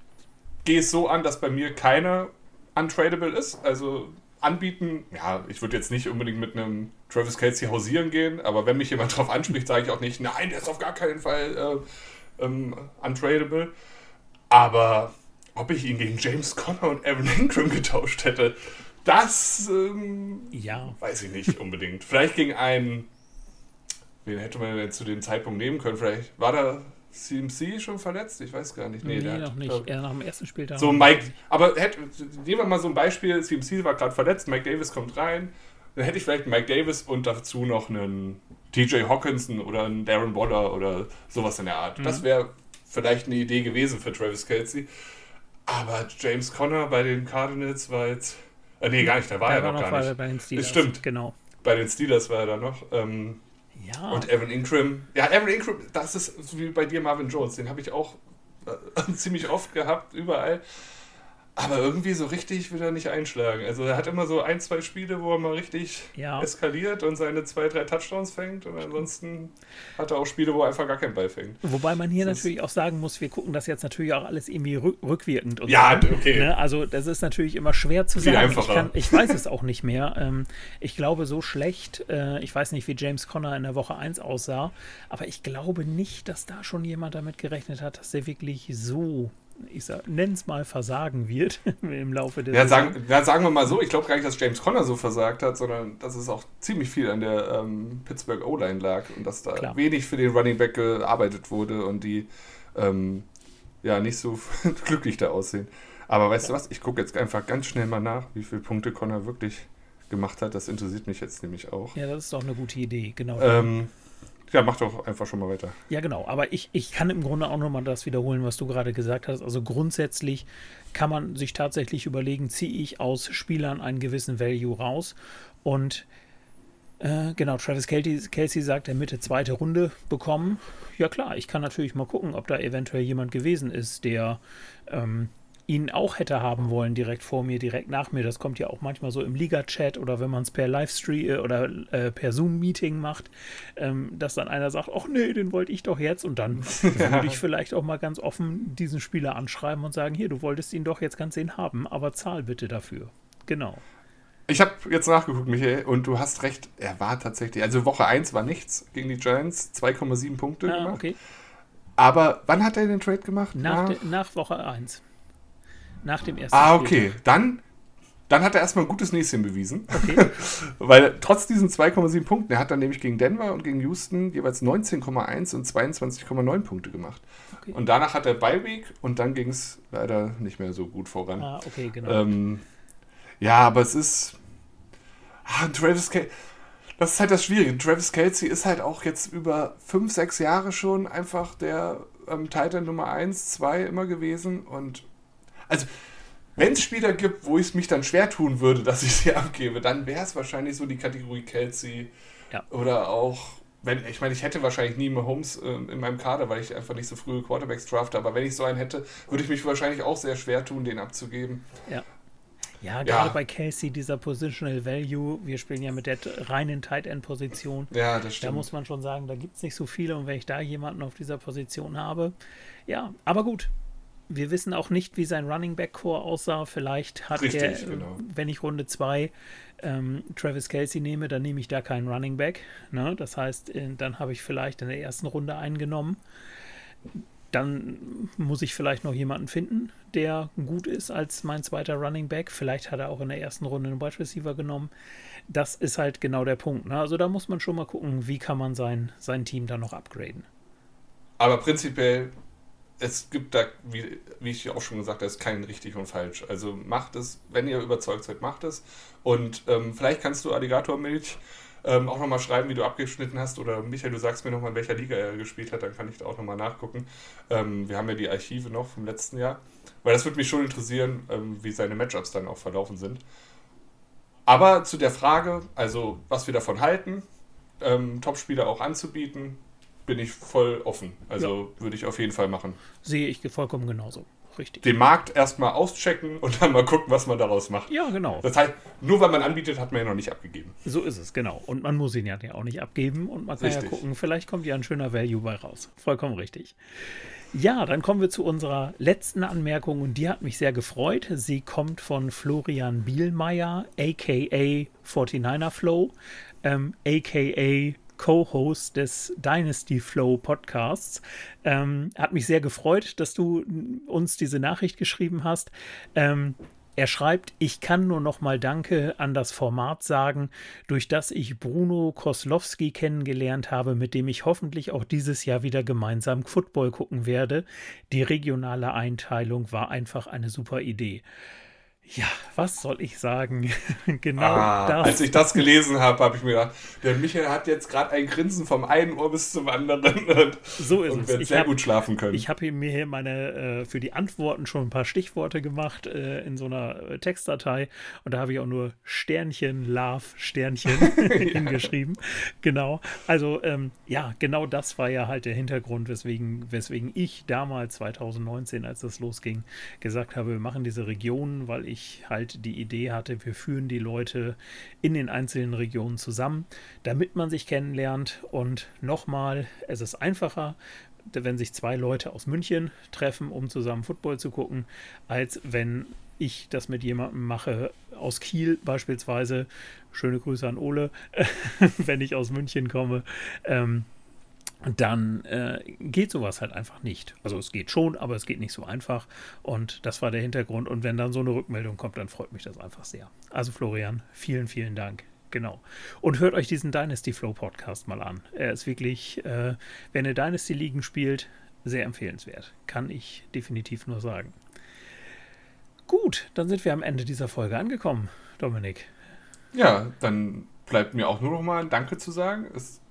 gehe es so an, dass bei mir keiner untradable ist, also anbieten. Ja, ich würde jetzt nicht unbedingt mit einem Travis Kelce hausieren gehen, aber wenn mich jemand drauf anspricht, sage ich auch nicht, nein, der ist auf gar keinen Fall untradable. Aber ob ich ihn gegen James Conner und Evan Engram getauscht hätte, das weiß ich nicht unbedingt. Vielleicht gegen einen, wen hätte man denn zu dem Zeitpunkt nehmen können? Vielleicht war da CMC schon verletzt? Ich weiß gar nicht. Nee, noch nicht. Er nach dem ersten Spieltag. So, Mike, aber nehmen wir mal so ein Beispiel, CMC war gerade verletzt, Mike Davis kommt rein, dann hätte ich vielleicht Mike Davis und dazu noch einen TJ Hawkinson oder einen Darren Waller oder sowas in der Art. Mhm. Das wäre vielleicht eine Idee gewesen für Travis Kelce. Aber James Conner bei den Cardinals war jetzt... gar nicht, da war er noch gar nicht. Bei den Steelers. Stimmt, genau. Bei den Steelers war er da noch... Ja. Und Evan Engram, das ist wie bei dir Marvin Jones, den habe ich auch ziemlich oft gehabt, überall, aber irgendwie so richtig will er nicht einschlagen, also er hat immer so 1-2 Spiele, wo er mal richtig eskaliert und seine 2-3 Touchdowns fängt und ansonsten hat er auch Spiele, wo er einfach gar keinen Ball fängt. Wobei man hier natürlich auch sagen muss, wir gucken das jetzt natürlich auch alles irgendwie rückwirkend. Und ja, so, okay. Ne? Also das ist natürlich immer schwer zu sagen. Ich weiß es auch nicht mehr. Ich glaube so schlecht, ich weiß nicht, wie James Conner in der Woche 1 aussah, aber ich glaube nicht, dass da schon jemand damit gerechnet hat, dass der wirklich so... ich nenne es mal, versagen wird im Laufe der Saison. Sagen wir mal so, ich glaube gar nicht, dass James Conner so versagt hat, sondern dass es auch ziemlich viel an der Pittsburgh O-Line lag und dass da wenig für den Running Back gearbeitet wurde und die nicht so glücklich da aussehen. Aber weißt du was, ich gucke jetzt einfach ganz schnell mal nach, wie viele Punkte Conner wirklich gemacht hat. Das interessiert mich jetzt nämlich auch. Ja, das ist doch eine gute Idee, genau. Ja, mach doch einfach schon mal weiter. Ja, genau. Aber ich kann im Grunde auch nochmal das wiederholen, was du gerade gesagt hast. Also grundsätzlich kann man sich tatsächlich überlegen, ziehe ich aus Spielern einen gewissen Value raus? Und Travis Kelce sagt, er Mitte 2. Runde bekommen. Ja klar, ich kann natürlich mal gucken, ob da eventuell jemand gewesen ist, der... ihn auch hätte haben wollen, direkt vor mir, direkt nach mir. Das kommt ja auch manchmal so im Liga-Chat oder wenn man es per Livestream oder per Zoom-Meeting macht, dass dann einer sagt, ach nee, den wollte ich doch jetzt. Und dann würde ich vielleicht auch mal ganz offen diesen Spieler anschreiben und sagen, hier, du wolltest ihn doch jetzt ganz sehen haben, aber zahl bitte dafür. Genau. Ich habe jetzt nachgeguckt, Michael, und du hast recht, er war tatsächlich, also Woche 1 war nichts gegen die Giants, 2,7 Punkte gemacht. Okay. Aber wann hat er den Trade gemacht? Nach Woche 1. Nach dem ersten Spiel. Okay. Dann hat er erstmal ein gutes Näschen bewiesen. Okay. Weil trotz diesen 2,7 Punkten, er hat dann nämlich gegen Denver und gegen Houston jeweils 19,1 und 22,9 Punkte gemacht. Okay. Und danach hat er Bye-Week und dann ging es leider nicht mehr so gut voran. Okay, genau. Aber es ist... Travis Kelce... Das ist halt das Schwierige. Travis Kelce ist halt auch jetzt über 5-6 Jahre schon einfach der Tight End Nummer 1-2 immer gewesen. Und also, wenn es Spieler gibt, wo ich es mich dann schwer tun würde, dass ich sie abgebe, dann wäre es wahrscheinlich so die Kategorie Kelce. Ja. Oder auch, wenn, ich meine, ich hätte wahrscheinlich nie Mahomes in meinem Kader, weil ich einfach nicht so frühe Quarterbacks drafte, aber wenn ich so einen hätte, würde ich mich wahrscheinlich auch sehr schwer tun, den abzugeben. Ja. Ja, gerade bei Kelce, dieser Positional Value, wir spielen ja mit der reinen Tight-End-Position. Ja, das stimmt. Da muss man schon sagen, da gibt es nicht so viele. Und wenn ich da jemanden auf dieser Position habe, ja, aber gut. Wir wissen auch nicht, wie sein Running Back Core aussah. Vielleicht hat er, genau, wenn ich Runde 2 Travis Kelce nehme, dann nehme ich da keinen Running Back. Ne? Das heißt, dann habe ich vielleicht in der ersten Runde einen genommen. Dann muss ich vielleicht noch jemanden finden, der gut ist als mein zweiter Running Back. Vielleicht hat er auch in der ersten Runde einen Wide Receiver genommen. Das ist halt genau der Punkt. Ne? Also da muss man schon mal gucken, wie kann man sein Team dann noch upgraden. Aber prinzipiell, es gibt da, wie ich ja auch schon gesagt habe, ist kein richtig und falsch. Also macht es, wenn ihr überzeugt seid, macht es. Und vielleicht kannst du Alligatormilch auch nochmal schreiben, wie du abgeschnitten hast, oder Michael, du sagst mir nochmal, in welcher Liga er gespielt hat, dann kann ich da auch nochmal nachgucken. Wir haben ja die Archive noch vom letzten Jahr, weil das würde mich schon interessieren, wie seine Matchups dann auch verlaufen sind. Aber zu der Frage, also was wir davon halten, Topspieler auch anzubieten, bin ich voll offen. Also ja, würde ich auf jeden Fall machen. Sehe ich vollkommen genauso. Richtig. Den Markt erstmal auschecken und dann mal gucken, was man daraus macht. Ja, genau. Das heißt, nur weil man anbietet, hat man ja noch nicht abgegeben. So ist es, genau. Und man muss ihn ja auch nicht abgeben und man kann richtig, ja gucken, vielleicht kommt ja ein schöner Value bei raus. Vollkommen richtig. Ja, dann kommen wir zu unserer letzten Anmerkung und die hat mich sehr gefreut. Sie kommt von Florian Bielmeier, a.k.a. 49er Flow, a.k.a. Co-Host des Dynasty Flow Podcasts. Hat mich sehr gefreut, dass du uns diese Nachricht geschrieben hast. Er schreibt, ich kann nur noch mal Danke an das Format sagen, durch das ich Bruno Koslowski kennengelernt habe, mit dem ich hoffentlich auch dieses Jahr wieder gemeinsam Football gucken werde. Die regionale Einteilung war einfach eine super Idee. Ja, was soll ich sagen? Genau das. Als ich das gelesen habe, habe ich mir gedacht, der Michael hat jetzt gerade ein Grinsen vom einen Ohr bis zum anderen. Und so ist und es. Wird sehr gut schlafen können. Ich habe mir hier meine für die Antworten schon ein paar Stichworte gemacht in so einer Textdatei. Und da habe ich auch nur Sternchen, Love, Sternchen hingeschrieben. Genau. Also ja, genau das war ja halt der Hintergrund, weswegen ich damals 2019, als das losging, gesagt habe, wir machen diese Regionen, weil ich halt die Idee hatte, wir führen die Leute in den einzelnen Regionen zusammen, damit man sich kennenlernt. Und nochmal, es ist einfacher, wenn sich zwei Leute aus München treffen, um zusammen Football zu gucken, als wenn ich das mit jemandem mache aus Kiel beispielsweise. Schöne Grüße an Ole, wenn ich aus München komme. Dann geht sowas halt einfach nicht. Also es geht schon, aber es geht nicht so einfach. Und das war der Hintergrund. Und wenn dann so eine Rückmeldung kommt, dann freut mich das einfach sehr. Also Florian, vielen, vielen Dank. Genau. Und hört euch diesen Dynasty Flow Podcast mal an. Er ist wirklich, wenn ihr Dynasty Ligen spielt, sehr empfehlenswert. Kann ich definitiv nur sagen. Gut, dann sind wir am Ende dieser Folge angekommen, Dominik. Ja, dann bleibt mir auch nur noch mal Danke zu sagen.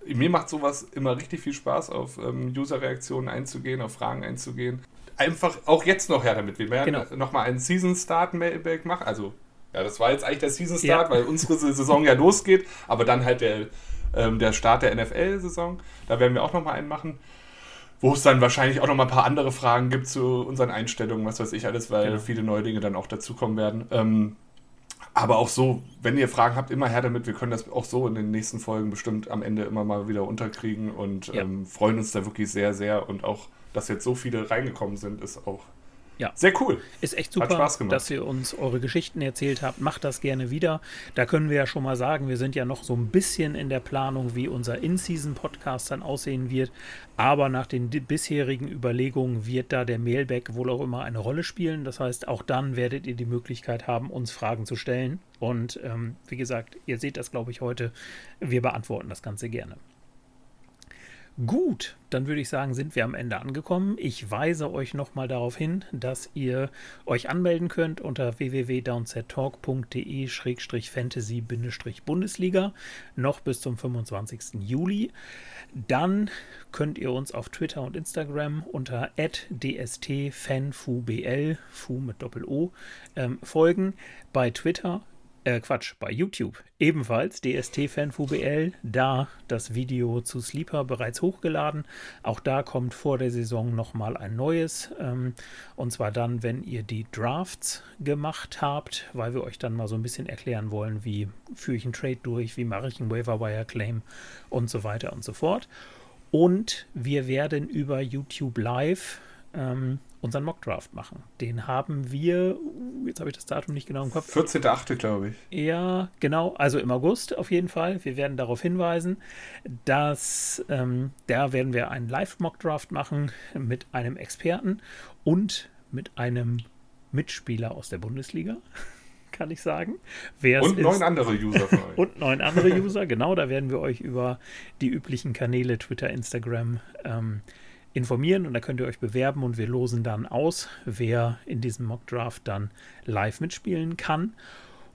Mir macht sowas immer richtig viel Spaß, auf User-Reaktionen einzugehen, auf Fragen einzugehen. Einfach auch jetzt noch her damit. Wir werden nochmal einen Season-Start-Mailback machen. Also, ja, das war jetzt eigentlich der Season-Start, weil unsere Saison ja losgeht. Aber dann halt der Start der NFL-Saison. Da werden wir auch nochmal einen machen, wo es dann wahrscheinlich auch nochmal ein paar andere Fragen gibt zu unseren Einstellungen, was weiß ich alles, weil viele neue Dinge dann auch dazukommen werden. Aber auch so, wenn ihr Fragen habt, immer her damit. Wir können das auch so in den nächsten Folgen bestimmt am Ende immer mal wieder unterkriegen und freuen uns da wirklich sehr, sehr. Und auch, dass jetzt so viele reingekommen sind, ist auch sehr cool. Ist echt super, hat Spaß gemacht, dass ihr uns eure Geschichten erzählt habt. Macht das gerne wieder. Da können wir ja schon mal sagen, wir sind ja noch so ein bisschen in der Planung, wie unser In-Season-Podcast dann aussehen wird. Aber nach den bisherigen Überlegungen wird da der Mailback wohl auch immer eine Rolle spielen. Das heißt, auch dann werdet ihr die Möglichkeit haben, uns Fragen zu stellen. Und wie gesagt, ihr seht das, glaube ich, heute. Wir beantworten das Ganze gerne. Gut, dann würde ich sagen, sind wir am Ende angekommen. Ich weise euch nochmal darauf hin, dass ihr euch anmelden könnt unter www.downsettalk.de/fantasy-bundesliga noch bis zum 25. Juli. Dann könnt ihr uns auf Twitter und Instagram unter @dstfanfubl, fu mit Doppel-O, folgen. Bei Twitter bei YouTube ebenfalls DST-FanFuBL, da das Video zu Sleeper bereits hochgeladen. Auch da kommt vor der Saison nochmal ein neues. Und zwar dann, wenn ihr die Drafts gemacht habt, weil wir euch dann mal so ein bisschen erklären wollen, wie führe ich einen Trade durch, wie mache ich einen Waiver-Wire-Claim und so weiter und so fort. Und wir werden über YouTube Live unseren Mockdraft machen. Den haben wir, jetzt habe ich das Datum nicht genau im Kopf. 14.8. glaube ich. Ja, genau, also im August auf jeden Fall. Wir werden darauf hinweisen, dass da werden wir einen Live-Mockdraft machen mit einem Experten und mit einem Mitspieler aus der Bundesliga, kann ich sagen. Und 9 andere User von euch. Und 9 andere User, genau. Da werden wir euch über die üblichen Kanäle Twitter, Instagram informieren und da könnt ihr euch bewerben und wir losen dann aus, wer in diesem Mockdraft dann live mitspielen kann.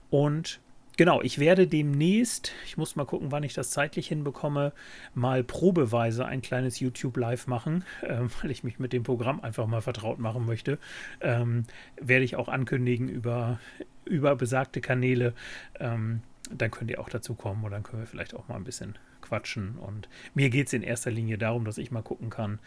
Und genau, ich werde demnächst, ich muss mal gucken, wann ich das zeitlich hinbekomme, mal probeweise ein kleines YouTube-Live machen, weil ich mich mit dem Programm einfach mal vertraut machen möchte. Werde ich auch ankündigen über besagte Kanäle. Dann könnt ihr auch dazu kommen und dann können wir vielleicht auch mal ein bisschen quatschen. Und mir geht es in erster Linie darum, dass ich mal gucken kann,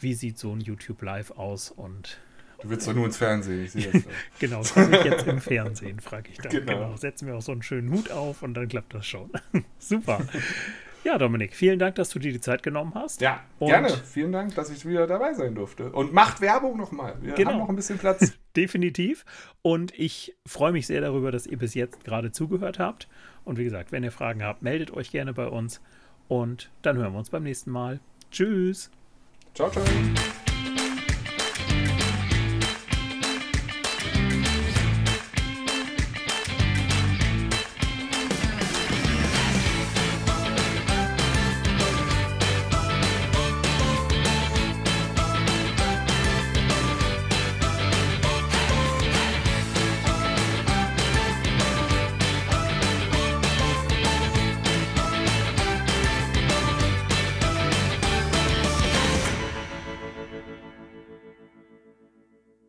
wie sieht so ein YouTube Live aus. Und du willst doch nur ins Fernsehen, ich sehe das. Genau, komme ich jetzt im Fernsehen, frage ich dann. Genau. Setzen wir auch so einen schönen Hut auf und dann klappt das schon. Super. Ja, Dominik, vielen Dank, dass du dir die Zeit genommen hast. Ja, und gerne. Vielen Dank, dass ich wieder dabei sein durfte. Und macht Werbung nochmal. Wir haben noch ein bisschen Platz. Definitiv. Und ich freue mich sehr darüber, dass ihr bis jetzt gerade zugehört habt. Und wie gesagt, wenn ihr Fragen habt, meldet euch gerne bei uns. Und dann hören wir uns beim nächsten Mal. Tschüss. Ciao, ciao.